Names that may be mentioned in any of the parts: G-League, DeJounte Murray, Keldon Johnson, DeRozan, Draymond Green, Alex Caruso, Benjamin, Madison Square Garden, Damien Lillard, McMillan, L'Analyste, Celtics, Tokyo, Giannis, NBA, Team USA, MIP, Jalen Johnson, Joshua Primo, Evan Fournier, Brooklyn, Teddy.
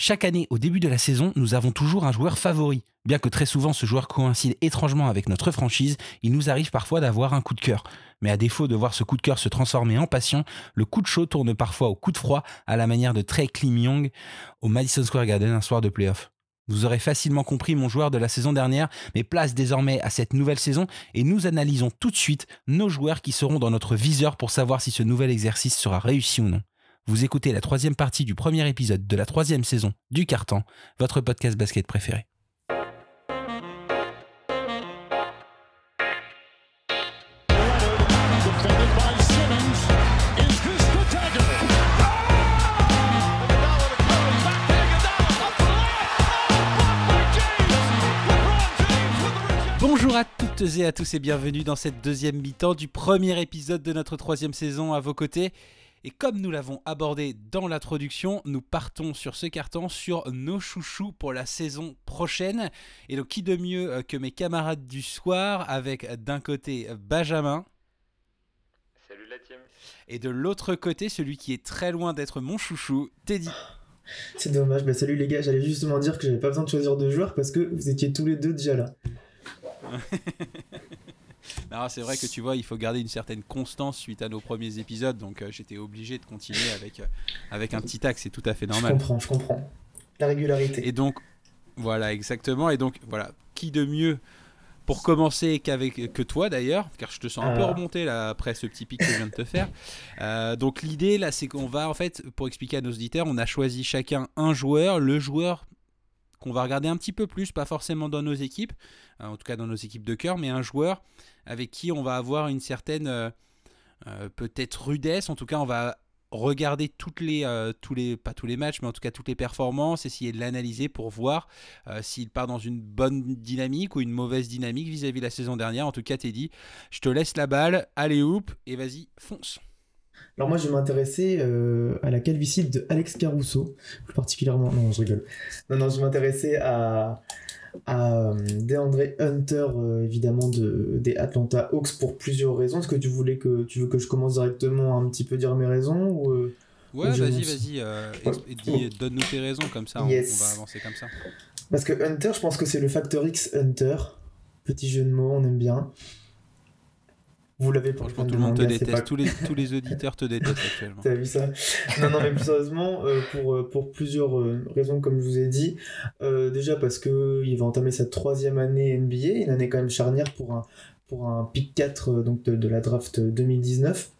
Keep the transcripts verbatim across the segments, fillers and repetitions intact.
Chaque année, au début de la saison, nous avons toujours un joueur favori. Bien que très souvent ce joueur coïncide étrangement avec notre franchise, il nous arrive parfois d'avoir un coup de cœur. Mais à défaut de voir ce coup de cœur se transformer en passion, le coup de chaud tourne parfois au coup de froid, à la manière de Trae Young au Madison Square Garden un soir de play-off. Vous aurez facilement compris mon joueur de la saison dernière, mais place désormais à cette nouvelle saison et nous analysons tout de suite nos joueurs qui seront dans notre viseur pour savoir si ce nouvel exercice sera réussi ou non. Vous écoutez la troisième partie du premier épisode de la troisième saison du Carton, votre podcast basket préféré. Bonjour à toutes et à tous et bienvenue dans cette deuxième mi-temps du premier épisode de notre troisième saison à vos côtés. Et comme nous l'avons abordé dans l'introduction, nous partons sur ce carton sur nos chouchous pour la saison prochaine. Et donc qui de mieux que mes camarades du soir avec d'un côté Benjamin. Salut la team. Et de l'autre côté, celui qui est très loin d'être mon chouchou, Teddy. C'est dommage, mais salut les gars, j'allais justement dire que j'avais pas besoin de choisir de joueurs parce que vous étiez tous les deux déjà là. Non, c'est vrai que tu vois, il faut garder une certaine constance suite à nos premiers épisodes, donc euh, j'étais obligé de continuer avec, euh, avec un petit tac, c'est tout à fait normal. Je comprends, je comprends. La régularité. Et donc, voilà, exactement. Et donc, voilà, qui de mieux pour commencer qu'avec, que toi d'ailleurs, car je te sens un ah. peu remonté là, après ce petit pic que je viens de te faire. Euh, donc, l'idée là, c'est qu'on va, en fait, pour expliquer à nos auditeurs, on a choisi chacun un joueur, le joueur qu'on va regarder un petit peu plus, pas forcément dans nos équipes, en tout cas dans nos équipes de cœur, mais un joueur avec qui on va avoir une certaine euh, peut-être rudesse. En tout cas, on va regarder toutes les, euh, tous les, pas tous les matchs, mais en tout cas toutes les performances, essayer de l'analyser pour voir euh, s'il part dans une bonne dynamique ou une mauvaise dynamique vis-à-vis de la saison dernière. En tout cas, Teddy, je te laisse la balle, allez hoop, et vas-y, fonce. Alors moi je vais m'intéresser euh, à la calvitie de Alex Caruso, plus particulièrement, non je rigole, non non je vais m'intéresser à, à um, DeAndre Hunter euh, évidemment de, des Atlanta Hawks pour plusieurs raisons. Est-ce que tu voulais que, tu veux que je commence directement à un petit peu dire mes raisons ou, euh, Ouais ou vas-y vas-y, euh, ouais. Dis, donne-nous tes raisons comme ça, yes. on, on va avancer comme ça. Parce que Hunter, je pense que c'est le Factor X Hunter, petit jeu de mots, on aime bien. Vous l'avez pour tout le monde te déteste, pas... tous, les, tous les auditeurs te détestent actuellement. T'as vu ça ? Non, non, mais plus sérieusement, euh, pour, pour plusieurs euh, raisons, comme je vous ai dit. Euh, déjà parce qu'il va entamer sa troisième année N B A, une année quand même charnière pour un, pour un pick quatre euh, donc de, de la draft deux mille dix-neuf.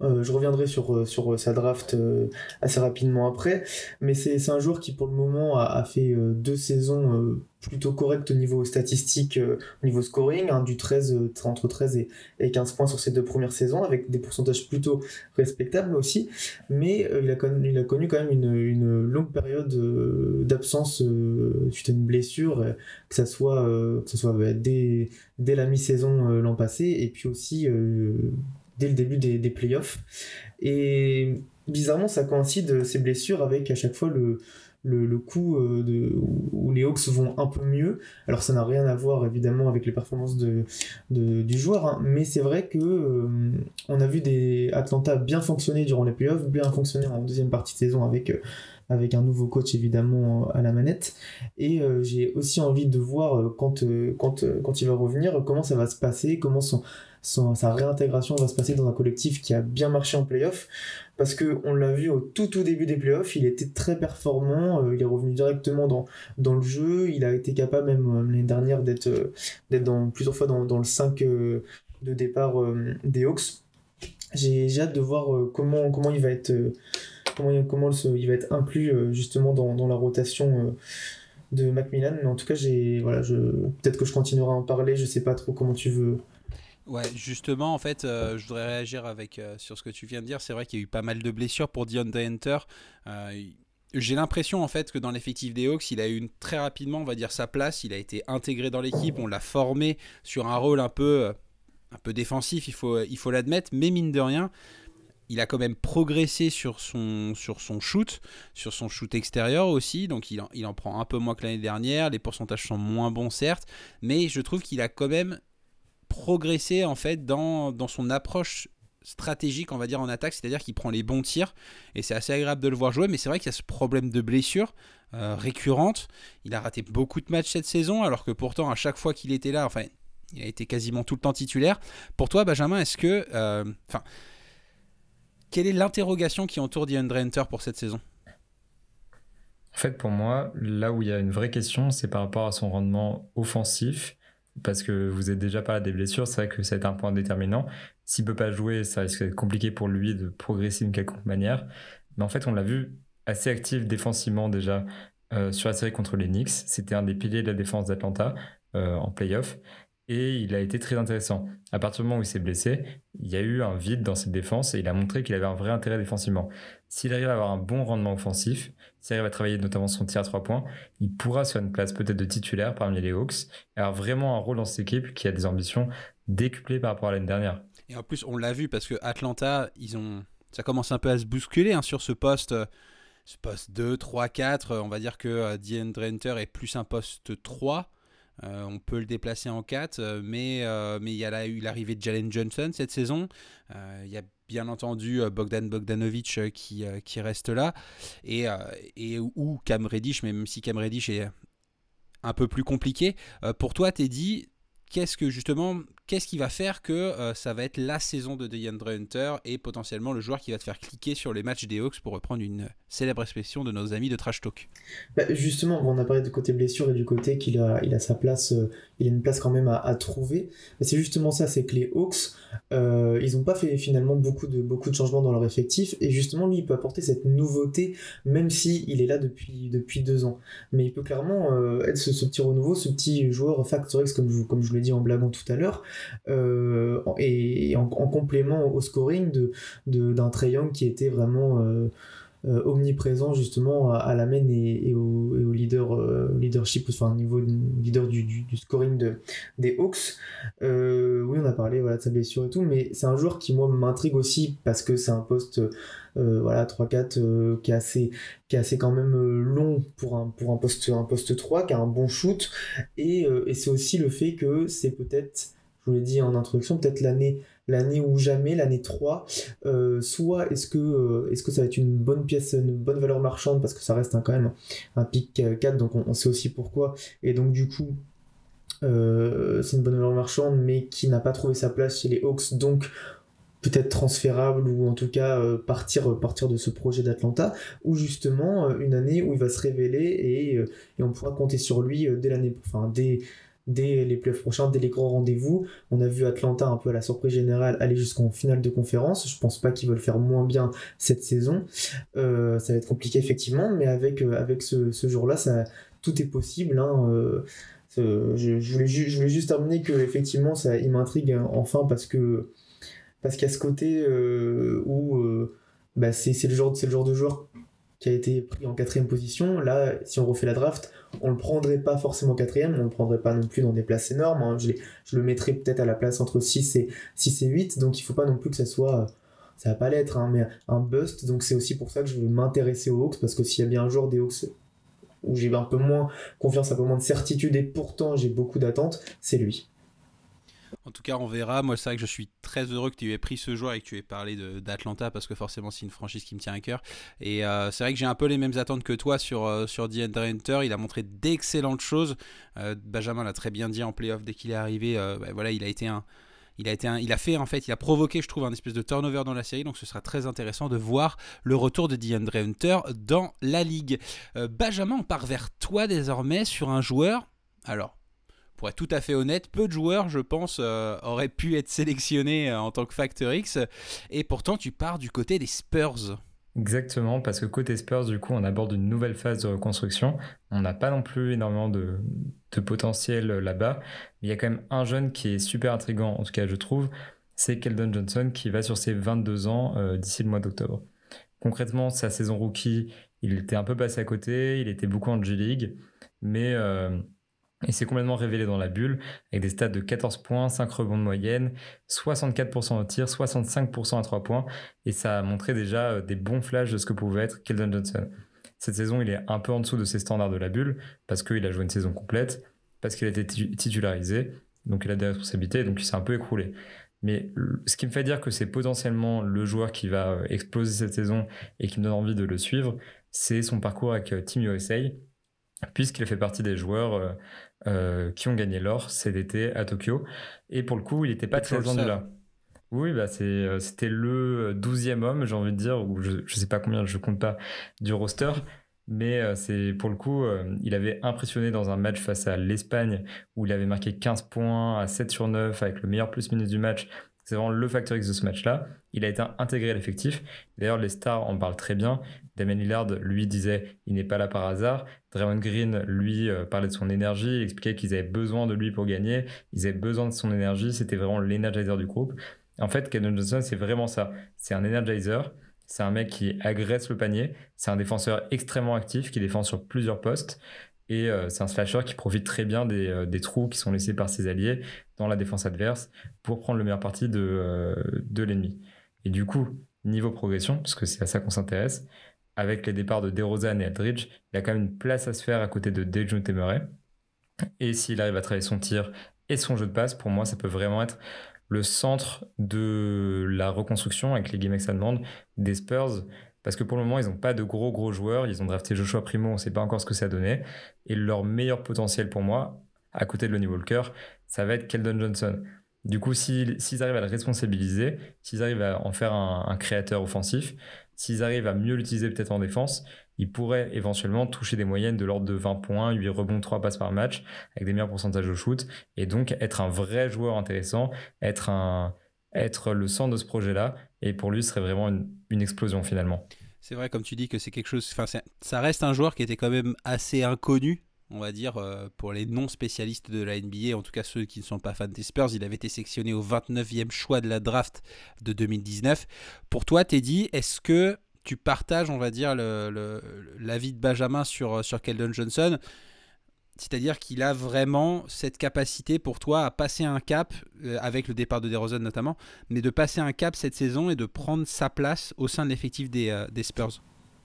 Euh, je reviendrai sur, sur sa draft euh, assez rapidement après, mais c'est, c'est un joueur qui pour le moment a, a fait euh, deux saisons euh, plutôt correctes au niveau statistique, euh, au niveau scoring, hein, du treize, entre treize et, et quinze points sur ses deux premières saisons, avec des pourcentages plutôt respectables aussi, mais euh, il, a connu, il a connu quand même une, une longue période euh, d'absence euh, suite à une blessure, euh, que ça soit, euh, que ça soit bah, dès, dès la mi-saison euh, l'an passé, et puis aussi... Euh, dès le début des, des playoffs, et bizarrement ça coïncide ces blessures avec à chaque fois le, le, le coup de, où les Hawks vont un peu mieux. Alors ça n'a rien à voir évidemment avec les performances de, de, du joueur, hein, mais c'est vrai que euh, on a vu des Atlanta bien fonctionner durant les playoffs, bien fonctionner en deuxième partie de saison avec, euh, avec un nouveau coach évidemment à la manette, et euh, j'ai aussi envie de voir euh, quand, euh, quand, euh, quand il va revenir, comment ça va se passer, comment son... Son, sa réintégration va se passer dans un collectif qui a bien marché en play-off, parce qu'on l'a vu au tout tout début des play-offs, il était très performant, euh, il est revenu directement dans, dans le jeu, il a été capable même euh, l'année dernière d'être, euh, d'être dans, plusieurs fois dans, dans le cinq euh, de départ euh, des Hawks. J'ai, j'ai hâte de voir euh, comment, comment il va être, euh, comment, comment le, il va être inclus euh, justement dans, dans la rotation euh, de McMillan, mais en tout cas j'ai, voilà, je, peut-être que je continuerai à en parler, je sais pas trop comment tu veux... Ouais, justement, en fait, euh, je voudrais réagir avec, euh, sur ce que tu viens de dire. C'est vrai qu'il y a eu pas mal de blessures pour DeAndre Hunter. Euh, j'ai l'impression, en fait, que dans l'effectif des Hawks, il a eu une, très rapidement, on va dire, sa place. Il a été intégré dans l'équipe. On l'a formé sur un rôle un peu, un peu défensif, il faut, il faut l'admettre. Mais mine de rien, il a quand même progressé sur son, sur son shoot, sur son shoot extérieur aussi. Donc, il en, il en prend un peu moins que l'année dernière. Les pourcentages sont moins bons, certes. Mais je trouve qu'il a quand même... progresser en fait dans, dans son approche stratégique, on va dire, en attaque, c'est-à-dire qu'il prend les bons tirs et c'est assez agréable de le voir jouer. Mais c'est vrai qu'il y a ce problème de blessure euh, récurrente. Il a raté beaucoup de matchs cette saison, alors que pourtant à chaque fois qu'il était là, enfin, il a été quasiment tout le temps titulaire. Pour toi, Benjamin, est-ce que, euh, enfin, quelle est l'interrogation qui entoure DeAndre Hunter pour cette saison ? En fait, pour moi, là où il y a une vraie question, c'est par rapport à son rendement offensif, parce que vous êtes déjà parlé des blessures, c'est vrai que ça va être un point déterminant. S'il ne peut pas jouer, ça risque d'être compliqué pour lui de progresser d'une quelconque manière. Mais en fait, on l'a vu assez actif défensivement déjà euh, sur la série contre les Knicks. C'était un des piliers de la défense d'Atlanta euh, en play-off. Et il a été très intéressant. À partir du moment où il s'est blessé, il y a eu un vide dans cette défense et il a montré qu'il avait un vrai intérêt défensivement. S'il arrive à avoir un bon rendement offensif, s'il arrive à travailler notamment son tir à trois points, il pourra se faire une place peut-être de titulaire parmi les Hawks et avoir vraiment un rôle dans cette équipe qui a des ambitions décuplées par rapport à l'année dernière. Et en plus, on l'a vu parce que Atlanta, ils ont... ça commence un peu à se bousculer hein, sur ce poste... ce poste deux, trois, quatre. On va dire que DeAndre Hunter est plus un poste trois. Euh, on peut le déplacer en quatre, mais euh, mais il y a eu l'arrivée de Jalen Johnson cette saison. Euh, il y a bien entendu Bogdan Bogdanovic qui, euh, qui reste là. Et, euh, et ou Cam Reddish, mais même si Cam Reddish est un peu plus compliqué. Euh, pour toi, Teddy, qu'est-ce que justement, qu'est-ce qui va faire que euh, ça va être la saison de DeAndre Hunter et potentiellement le joueur qui va te faire cliquer sur les matchs des Hawks, pour reprendre une célèbre expression de nos amis de Trash Talk? Bah justement, on a parlé du côté blessure et du côté qu'il a, il a sa place, euh, il a une place quand même à, à trouver. Mais c'est justement ça, c'est que les Hawks, euh, ils n'ont pas fait finalement beaucoup de, beaucoup de changements dans leur effectif, et justement lui, il peut apporter cette nouveauté, même s'il est là depuis, depuis deux ans. Mais il peut clairement euh, être ce, ce petit renouveau, ce petit joueur Factor X, comme je, comme je l'ai dit en blaguant tout à l'heure, Euh, et, et en, en complément au scoring de, de, d'un Trae Young qui était vraiment euh, euh, omniprésent justement à, à la main et, et, au, et au leader, euh, leadership, enfin au niveau de, leader du, du, du scoring de, des Hawks. Euh, oui, on a parlé voilà, de sa blessure et tout, mais c'est un joueur qui moi m'intrigue aussi parce que c'est un poste euh, voilà, trois quatre euh, qui est assez, qui est assez quand même long pour un, pour un, poste, un poste trois, qui a un bon shoot, et, euh, et c'est aussi le fait que c'est peut-être... je vous l'ai dit en introduction, peut-être l'année, l'année ou jamais, l'année trois, euh, soit est-ce que, euh, est-ce que ça va être une bonne pièce, une bonne valeur marchande, parce que ça reste hein, quand même un pick quatre, donc on, on sait aussi pourquoi, et donc du coup, euh, c'est une bonne valeur marchande, mais qui n'a pas trouvé sa place chez les Hawks, donc peut-être transférable, ou en tout cas euh, partir, partir de ce projet d'Atlanta, ou justement euh, une année où il va se révéler, et, euh, et on pourra compter sur lui euh, dès l'année, enfin dès... dès les playoffs prochains, dès les grands rendez-vous. On a vu Atlanta, un peu à la surprise générale, aller jusqu'en finale de conférence. Je pense pas qu'ils veulent faire moins bien cette saison. Euh, ça va être compliqué, effectivement, mais avec, euh, avec ce, ce jour-là, ça, tout est possible. Hein, euh, ce, je, je, voulais ju- je voulais juste terminer que, effectivement, ça, il m'intrigue, hein, enfin, parce que, parce qu'il y a ce côté euh, où euh, bah, c'est, c'est, le genre, c'est le genre de joueur qui a été pris en quatrième position. Là, si on refait la draft, on le prendrait pas forcément quatrième, on le prendrait pas non plus dans des places énormes, hein. je, je le mettrais peut-être à la place entre six et huit, donc il faut pas non plus que ça soit, ça va pas l'être, hein, mais un bust, donc c'est aussi pour ça que je veux m'intéresser aux Hawks, parce que s'il y a bien un joueur des Hawks où j'ai un peu moins confiance, un peu moins de certitude, et pourtant j'ai beaucoup d'attentes, c'est lui. En tout cas, on verra. Moi, c'est vrai que je suis très heureux que tu aies pris ce joueur et que tu aies parlé de, d'Atlanta, parce que forcément, c'est une franchise qui me tient à cœur. Et euh, c'est vrai que j'ai un peu les mêmes attentes que toi sur, euh, sur DeAndre Hunter. Il a montré d'excellentes choses. Euh, Benjamin l'a très bien dit en playoff dès qu'il est arrivé. Euh, bah, voilà, il a été un... Il a, été un, il a fait en fait, il a provoqué, je trouve, un espèce de turnover dans la série, donc ce sera très intéressant de voir le retour de DeAndre Hunter dans la ligue. Euh, Benjamin, on part vers toi désormais sur un joueur. Alors, pour être tout à fait honnête, peu de joueurs, je pense, euh, auraient pu être sélectionnés euh, en tant que Factor X. Et pourtant, tu pars du côté des Spurs. Exactement, parce que côté Spurs, du coup, on aborde une nouvelle phase de reconstruction. On n'a pas non plus énormément de, de potentiel là-bas. Mais il y a quand même un jeune qui est super intriguant, en tout cas, je trouve. C'est Keldon Johnson, qui va sur ses vingt-deux ans euh, d'ici le mois d'octobre. Concrètement, sa saison rookie, il était un peu passé à côté. Il était beaucoup en G-League. Mais... Euh, Il s'est complètement révélé dans la bulle, avec des stats de quatorze points, cinq rebonds de moyenne, soixante-quatre pour cent au tir, soixante-cinq pour cent à trois points, et ça a montré déjà des bons flashs de ce que pouvait être Keldon Johnson. Cette saison, il est un peu en dessous de ses standards de la bulle, parce qu'il a joué une saison complète, parce qu'il a été titularisé, donc il a des responsabilités, donc il s'est un peu écroulé. Mais ce qui me fait dire que c'est potentiellement le joueur qui va exploser cette saison et qui me donne envie de le suivre, c'est son parcours avec Team U S A, puisqu'il fait partie des joueurs euh, qui ont gagné l'or cet été à Tokyo. Et pour le coup, il n'était pas très rendu là. Oui, bah c'est, c'était le douzième homme, j'ai envie de dire, ou je ne sais pas combien, je ne compte pas, du roster. Mais c'est, pour le coup, il avait impressionné dans un match face à l'Espagne où il avait marqué quinze points à sept sur neuf avec le meilleur plus-minus du match. C'est vraiment le facteur X de ce match-là. Il a été intégré à l'effectif. D'ailleurs, les stars en parlent très bien. Damien Lillard, lui, disait « il n'est pas là par hasard ». Draymond Green, lui, parlait de son énergie. Il expliquait qu'ils avaient besoin de lui pour gagner. Ils avaient besoin de son énergie. C'était vraiment l'energizer du groupe. En fait, Keldon Johnson, c'est vraiment ça. C'est un energizer. C'est un mec qui agresse le panier. C'est un défenseur extrêmement actif qui défend sur plusieurs postes. Et euh, c'est un slasher qui profite très bien des, euh, des trous qui sont laissés par ses alliés dans la défense adverse pour prendre le meilleur parti de, euh, de l'ennemi. Et du coup, niveau progression, parce que c'est à ça qu'on s'intéresse, avec les départs de DeRozan et Eldridge, il a quand même une place à se faire à côté de DeJounte Murray. Et s'il arrive à travailler son tir et son jeu de passe, pour moi, ça peut vraiment être le centre de la reconstruction avec les games que ça demande des Spurs, parce que pour le moment ils n'ont pas de gros gros joueurs. Ils ont drafté Joshua Primo, on ne sait pas encore ce que ça a donné, et leur meilleur potentiel pour moi à côté de Lonnie Walker, ça va être Keldon Johnson. Du coup, s'ils, s'ils arrivent à le responsabiliser, s'ils arrivent à en faire un, un créateur offensif, s'ils arrivent à mieux l'utiliser peut-être en défense, ils pourraient éventuellement toucher des moyennes de l'ordre de vingt points, huit rebonds, trois passes par match, avec des meilleurs pourcentages au shoot, et donc être un vrai joueur intéressant, être, un, être le centre de ce projet-là, et pour lui, ce serait vraiment une, une explosion finalement. C'est vrai, comme tu dis, que c'est quelque chose. Enfin, ça reste un joueur qui était quand même assez inconnu, on va dire, euh, pour les non-spécialistes de la N B A, en tout cas ceux qui ne sont pas fans des Spurs. Il avait été sélectionné au vingt-neuvième choix de la draft de deux mille dix-neuf. Pour toi, Teddy, est-ce que tu partages, on va dire, le, le, l'avis de Benjamin sur, sur Keldon Johnson, c'est-à-dire qu'il a vraiment cette capacité pour toi à passer un cap, euh, avec le départ de DeRozan notamment, mais de passer un cap cette saison et de prendre sa place au sein de l'effectif des, euh, des Spurs?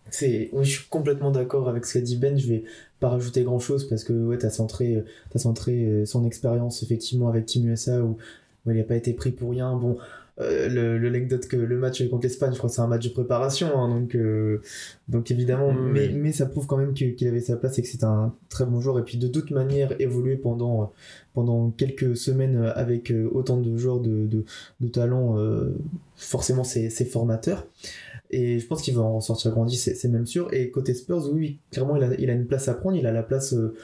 C'est, oui, je suis complètement d'accord avec ce qu'a dit Ben. Je vais pas rajouter grand chose parce que ouais, t'as centré, t'as centré son expérience effectivement avec Team U S A où, où il n'a pas été pris pour rien. Bon, euh, le, l'anecdote que le match contre l'Espagne, je crois que c'est un match de préparation, hein, donc, euh, donc évidemment, mmh. mais, mais ça prouve quand même que, qu'il avait sa place et que c'est un très bon joueur. Et puis de toute manière, évoluer pendant, pendant quelques semaines avec autant de joueurs de, de, de talent, euh, forcément, c'est, c'est formateur. Et je pense qu'il va en sortir grandi, c'est, c'est même sûr. Et côté Spurs, oui, clairement, il a, il a une place à prendre. Il a la place, euh,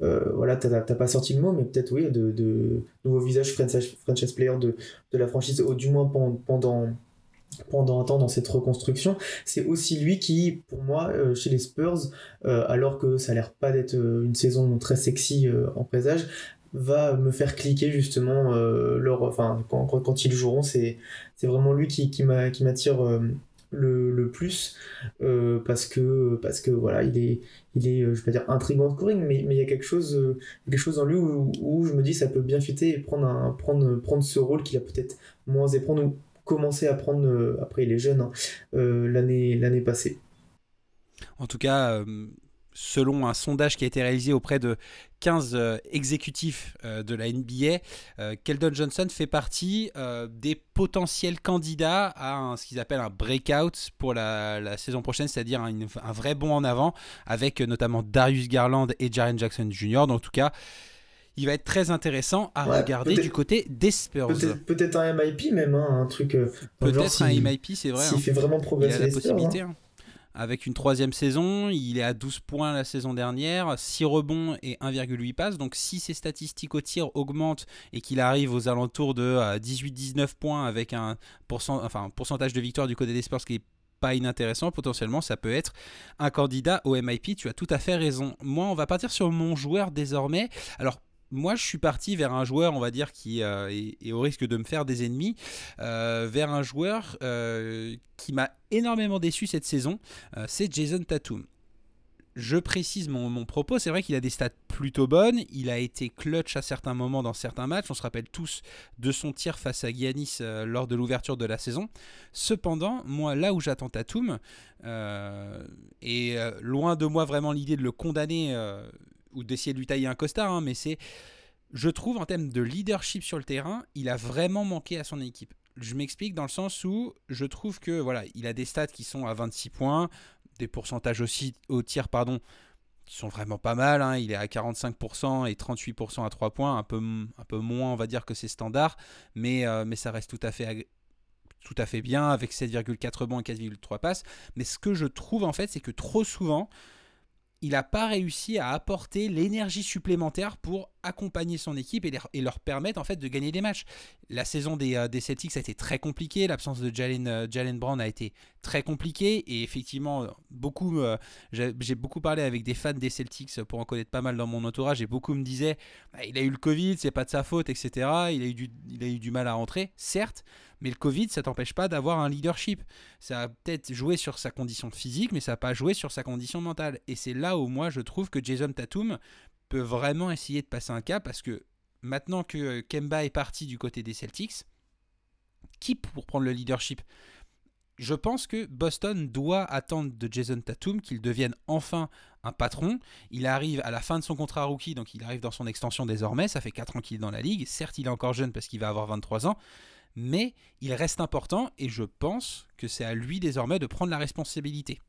euh, voilà, t'as, t'as pas sorti le mot, mais peut-être, oui, de, de nouveau visage franchise player de, de la franchise, ou du moins pendant, pendant un temps dans cette reconstruction. C'est aussi lui qui, pour moi, euh, chez les Spurs, euh, alors que ça a l'air pas d'être une saison très sexy euh, en présage, va me faire cliquer justement euh, leur, enfin, quand, quand ils joueront. C'est, c'est vraiment lui qui, qui, m'a, qui m'attire... Euh, Le, le plus euh, parce que parce que voilà, il est il est je vais pas dire intriguant de courir, mais mais il y a quelque chose euh, quelque chose dans lui où, où je me dis ça peut bien fitter et prendre un prendre prendre ce rôle qu'il a peut-être moins et prendre ou commencer à prendre euh, après il est jeune hein, euh, l'année l'année passée. En tout cas, euh, selon un sondage qui a été réalisé auprès de quinze euh, exécutifs euh, de la N B A, euh, Keldon Johnson fait partie euh, des potentiels candidats à un, ce qu'ils appellent un breakout pour la, la saison prochaine, c'est-à-dire un, un vrai bond en avant, avec euh, notamment Darius Garland et Jaren Jackson Junior Donc, en tout cas, il va être très intéressant à ouais, regarder du côté des Spurs. Peut-être, peut-être un M I P même, hein, un truc... Euh, peut-être genre, un si, M I P, c'est vrai. S'il hein, fait vraiment progresser les Spurs. Avec une troisième saison, il est à douze points la saison dernière, six rebonds et un virgule huit passes. Donc si ses statistiques au tir augmentent et qu'il arrive aux alentours de dix-huit à dix-neuf points avec un, pourcent, enfin, un pourcentage de victoire du côté des Spurs qui est pas inintéressant, potentiellement ça peut être un candidat au M I P. Tu as tout à fait raison. Moi, on va partir sur mon joueur désormais. Alors moi, je suis parti vers un joueur, on va dire, qui euh, est, est au risque de me faire des ennemis, euh, vers un joueur euh, qui m'a énormément déçu cette saison, euh, c'est Jayson Tatum. Je précise mon, mon propos, c'est vrai qu'il a des stats plutôt bonnes, il a été clutch à certains moments dans certains matchs, on se rappelle tous de son tir face à Giannis euh, lors de l'ouverture de la saison. Cependant, moi là où j'attends Tatum, euh, et euh, loin de moi vraiment l'idée de le condamner... Euh, ou d'essayer de lui tailler un costard, hein, mais c'est je trouve, en termes de leadership sur le terrain, il a vraiment manqué à son équipe. Je m'explique dans le sens où je trouve que voilà, il a des stats qui sont à vingt-six points, des pourcentages aussi au tir, pardon, qui sont vraiment pas mal. Hein. Il est à quarante-cinq pour cent et trente-huit pour cent à trois points, un peu, un peu moins, on va dire, que ses standards, mais, euh, mais ça reste tout à fait agréable. Tout à fait bien, avec sept virgule quatre rebonds et quatre virgule trois passes. Mais ce que je trouve, en fait, c'est que trop souvent, il n'a pas réussi à apporter l'énergie supplémentaire pour accompagner son équipe et, les, et leur permettre, en fait, de gagner des matchs. La saison des, euh, des Celtics a été très compliquée. L'absence de Jaylen, euh, Jaylen Brown a été très compliquée. Et effectivement, beaucoup, euh, j'ai, j'ai beaucoup parlé avec des fans des Celtics pour en connaître pas mal dans mon entourage. Et beaucoup me disaient, bah, il a eu le Covid, c'est pas de sa faute, et cetera. Il a eu du, il a eu du mal à rentrer, certes. Mais le Covid, ça t'empêche pas d'avoir un leadership. Ça a peut-être joué sur sa condition physique, mais ça n'a pas joué sur sa condition mentale. Et c'est là où moi, je trouve que Jayson Tatum peut vraiment essayer de passer un cap, parce que maintenant que Kemba est parti du côté des Celtics, qui pour prendre le leadership ? Je pense que Boston doit attendre de Jayson Tatum qu'il devienne enfin un patron. Il arrive à la fin de son contrat rookie, donc il arrive dans son extension désormais. Ça fait quatre ans qu'il est dans la ligue. Certes, il est encore jeune parce qu'il va avoir vingt-trois ans, mais il reste important et je pense que c'est à lui désormais de prendre la responsabilité.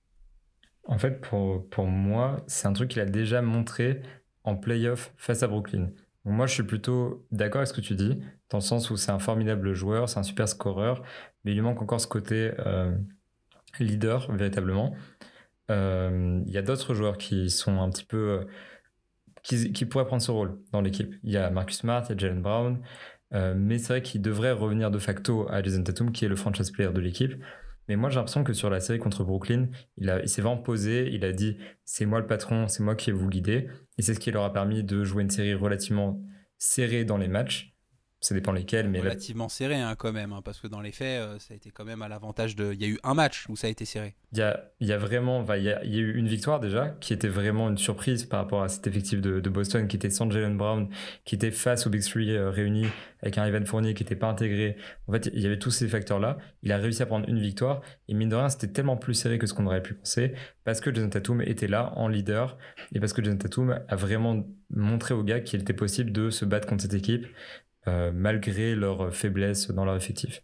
En fait, pour, pour moi, c'est un truc qu'il a déjà montré en play-off face à Brooklyn. Moi, je suis plutôt d'accord avec ce que tu dis, dans le sens où c'est un formidable joueur, c'est un super scoreur, mais il lui manque encore ce côté euh, leader, véritablement. Euh, il y a d'autres joueurs qui sont un petit peu... Euh, qui, qui pourraient prendre ce rôle dans l'équipe. Il y a Marcus Smart, il y a Jaylen Brown... Euh, mais c'est vrai qu'il devrait revenir de facto à Jayson Tatum, qui est le franchise player de l'équipe. Mais moi, j'ai l'impression que sur la série contre Brooklyn, il, a, il s'est vraiment posé, il a dit « c'est moi le patron, c'est moi qui vais vous guider ». Et c'est ce qui leur a permis de jouer une série relativement serrée dans les matchs. Ça dépend lesquels, mais... Relativement là... serrée hein, quand même, hein, parce que dans les faits, euh, ça a été quand même à l'avantage de... Il y a eu un match où ça a été serré. Il y a, il y a vraiment... Enfin, il, y a, il y a eu une victoire déjà, qui était vraiment une surprise par rapport à cet effectif de, de Boston, qui était sans Jaylen Brown, qui était face aux Big Three euh, réunis, avec un Evan Fournier qui n'était pas intégré. En fait, il y avait tous ces facteurs-là. Il a réussi à prendre une victoire, et mine de rien, c'était tellement plus serré que ce qu'on aurait pu penser, parce que Jayson Tatum était là, en leader, et parce que Jayson Tatum a vraiment montré aux gars qu'il était possible de se battre contre cette équipe, Euh, malgré leurs faiblesses dans leur effectif.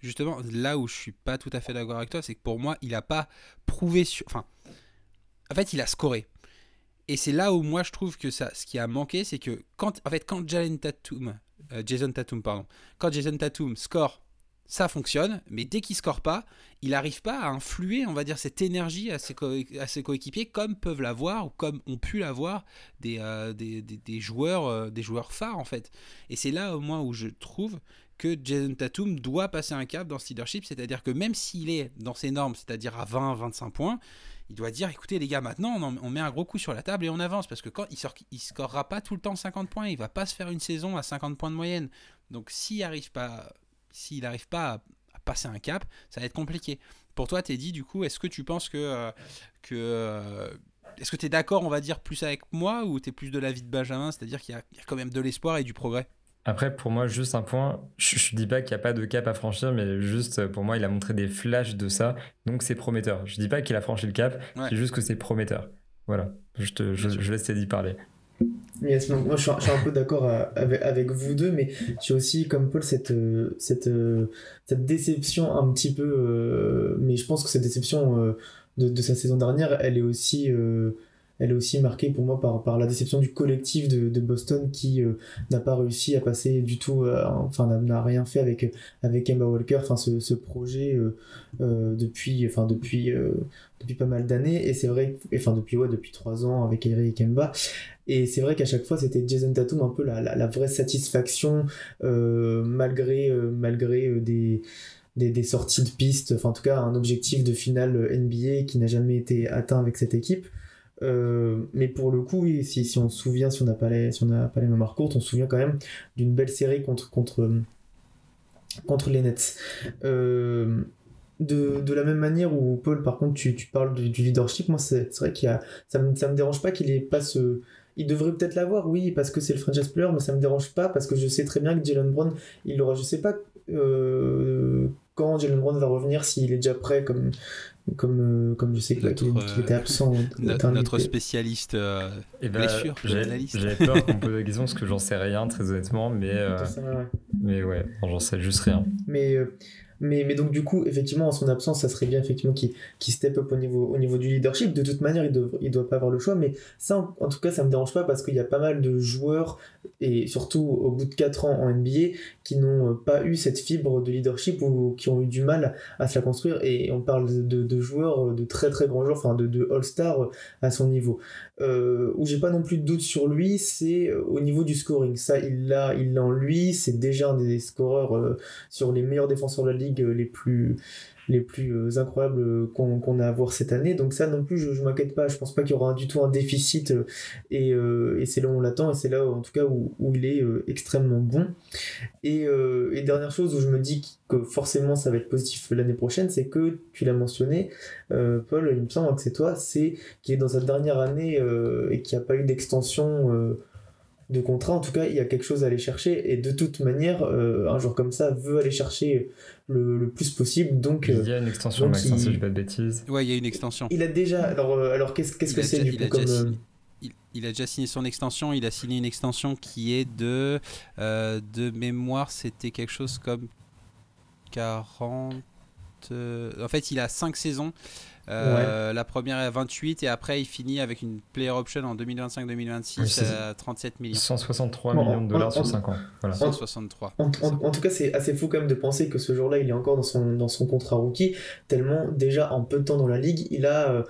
Justement, là où je suis pas tout à fait d'accord avec toi, c'est que pour moi, il a pas prouvé... Sur... Enfin, en fait, il a scoré. Et c'est là où moi, je trouve que ça, ce qui a manqué, c'est que quand, en fait, quand Jayson Tatum, euh, Jayson Tatum, pardon, quand Jayson Tatum score, ça fonctionne, mais dès qu'il score pas, il n'arrive pas à influer, on va dire, cette énergie à ses, co- à ses coéquipiers, comme peuvent l'avoir ou comme ont pu l'avoir des, euh, des, des, des, joueurs, euh, des joueurs phares, en fait. Et c'est là, au moins, où je trouve que Jayson Tatum doit passer un cap dans ce leadership, c'est-à-dire que même s'il est dans ses normes, c'est-à-dire à vingt à vingt-cinq points, il doit dire, écoutez, les gars, maintenant, on, en, on met un gros coup sur la table et on avance, parce que quand il sort, il scorera pas tout le temps cinquante points, il va pas se faire une saison à cinquante points de moyenne. Donc, s'il n'arrive pas... S'il n'arrive pas à, à passer un cap, ça va être compliqué. Pour toi, Teddy, du coup, est-ce que tu penses que... Euh, que euh, est-ce que tu es d'accord, on va dire, plus avec moi, ou tu es plus de l'avis de Benjamin, c'est-à-dire qu'il y a, il y a quand même de l'espoir et du progrès? Après, pour moi, juste un point, je ne dis pas qu'il n'y a pas de cap à franchir, mais juste, pour moi, il a montré des flashs de ça, donc c'est prometteur. Je ne dis pas qu'il a franchi le cap, ouais. C'est juste que c'est prometteur. Voilà, je, te, je, je laisse Teddy parler. Yes, non, moi je suis, je suis un peu d'accord à, avec, avec vous deux, mais j'ai aussi comme Paul cette, cette, cette déception un petit peu, euh, mais je pense que cette déception euh, de, de sa saison dernière, elle est aussi, euh, elle est aussi marquée pour moi par, par la déception du collectif de, de Boston qui euh, n'a pas réussi à passer du tout, euh, enfin n'a, n'a rien fait avec, avec Kemba Walker, enfin ce, ce projet euh, euh, depuis... Enfin, depuis euh, depuis pas mal d'années, et c'est vrai, enfin depuis ouais depuis trois ans avec Kyrie et Kemba, et c'est vrai qu'à chaque fois c'était Jayson Tatum un peu la la, la vraie satisfaction euh, malgré euh, malgré des des des sorties de piste, enfin en tout cas un objectif de finale N B A qui n'a jamais été atteint avec cette équipe. Euh, mais pour le coup, oui, si si on se souvient, si on n'a pas les si on n'a pas les mémoires courtes, on se souvient quand même d'une belle série contre contre contre les Nets. Euh, De, de la même manière où Paul, par contre, tu, tu parles du, du leadership, moi c'est, c'est vrai qu'il y a, ça me, ça me dérange pas qu'il ait pas ce, il devrait peut-être l'avoir, oui, parce que c'est le franchise player, mais ça me dérange pas parce que je sais très bien que Jaylen Brown, il aura, je sais pas euh, quand Jaylen Brown va revenir, s'il est déjà prêt, comme, comme, comme je sais que notre, là, qu'il était absent. Notre, notre spécialiste euh, et bah, blessure. J'avais, j'avais peur qu'on me pose la question parce que j'en sais rien, très honnêtement, mais, euh, ça, ouais. mais ouais, j'en sais juste rien. Mais, mais, mais donc, du coup, effectivement, en son absence, ça serait bien effectivement qu'il, qu'il step up au niveau, au niveau du leadership. De toute manière, il ne il doit pas avoir le choix, mais ça, en tout cas, ça ne me dérange pas parce qu'il y a pas mal de joueurs, et surtout au bout de quatre ans en N B A, qui n'ont pas eu cette fibre de leadership ou qui ont eu du mal à se la construire, et on parle de, de, de joueurs, de très très grands joueurs, enfin de, de all-star à son niveau. Euh, où j'ai pas non plus de doute sur lui, c'est au niveau du scoring. Ça, il l'a, il l'a en lui, c'est déjà un des scoreurs euh, sur les meilleurs défenseurs de la ligue les plus... les plus incroyables qu'on, qu'on a à voir cette année, donc ça non plus je, je m'inquiète pas, je pense pas qu'il y aura du tout un déficit, et, euh, et c'est là où on l'attend, et c'est là en tout cas où, où il est euh, extrêmement bon, et, euh, et dernière chose où je me dis que forcément ça va être positif l'année prochaine, c'est que tu l'as mentionné euh, Paul, il me semble que c'est toi, c'est qu'il est dans sa dernière année euh, et qu'il n'y a pas eu d'extension euh, de contrat, en tout cas il y a quelque chose à aller chercher, et de toute manière euh, un joueur comme ça veut aller chercher le, le plus possible, donc il y a une extension, Max, il... si je dis pas de bêtises, ouais il y a une extension, il a déjà, alors, alors qu'est-ce, qu'est-ce que c'est déjà, du coup comme signé... il, il a déjà signé son extension, il a signé une extension qui est de euh, de mémoire, c'était quelque chose comme quarante, en fait il a cinq saisons. Euh, ouais. La première est à vingt-huit et après il finit avec une player option en deux mille vingt-cinq deux mille vingt-six à trente-sept millions. cent soixante-trois millions de dollars sur cinq ans. Voilà. cent soixante-trois. En, en, en tout cas, c'est assez fou quand même de penser que ce jour-là, il est encore dans son, dans son contrat rookie, tellement déjà en peu de temps dans la ligue, il a... Euh,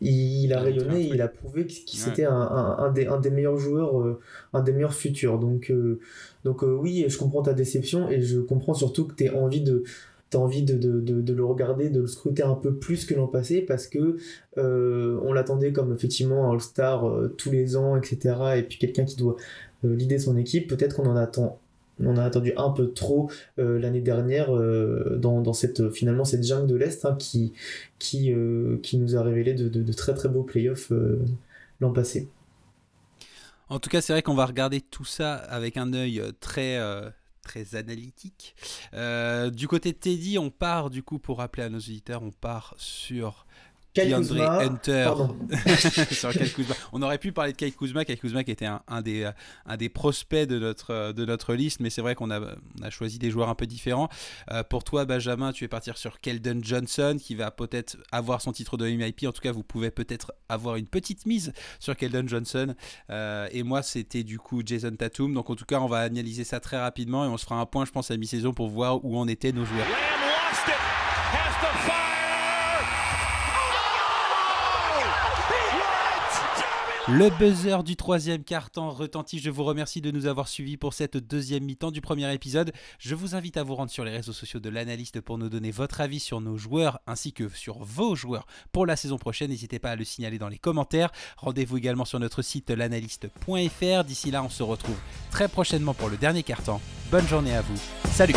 Il, il a rayonné, il a prouvé qu'il c'était ouais. un, un, un, des, un des meilleurs joueurs, euh, un des meilleurs futurs. Donc, euh, donc euh, oui, je comprends ta déception et je comprends surtout que tu as envie, de, t'as envie de, de, de, de le regarder, de le scruter un peu plus que l'an passé parce que euh, on l'attendait comme effectivement un All-Star euh, tous les ans, et cetera. Et puis quelqu'un qui doit euh, leader son équipe, peut-être qu'on en attend. On a attendu un peu trop euh, l'année dernière euh, dans, dans cette, finalement cette jungle de l'Est hein, qui, qui, euh, qui nous a révélé de, de, de très très beaux playoffs euh, l'an passé. En tout cas, c'est vrai qu'on va regarder tout ça avec un œil très... Euh... très analytique. Euh, du côté de Teddy, on part du coup, pour rappeler à nos auditeurs, on part sur DeAndre Hunter. sur Kyle Kuzma. On aurait pu parler de Kyle Kuzma, Kyle Kuzma qui était un, un, des, un des prospects de notre, de notre liste, mais c'est vrai qu'on a, on a choisi des joueurs un peu différents. Euh, pour toi, Benjamin, tu vas partir sur Keldon Johnson, qui va peut-être avoir son titre de M I P. En tout cas, vous pouvez peut-être avoir une petite mise sur Keldon Johnson. Euh, et moi, c'était du coup Jayson Tatum. Donc en tout cas, on va analyser ça très rapidement et on se fera un point, je pense, à mi-saison pour voir où en étaient nos joueurs. Le buzzer du troisième carton retentit. Je vous remercie de nous avoir suivis pour cette deuxième mi-temps du premier épisode. Je vous invite à vous rendre sur les réseaux sociaux de l'analyste pour nous donner votre avis sur nos joueurs ainsi que sur vos joueurs pour la saison prochaine. N'hésitez pas à le signaler dans les commentaires. Rendez-vous également sur notre site l'analyste point f r. D'ici là, on se retrouve très prochainement pour le dernier carton. Bonne journée à vous. Salut!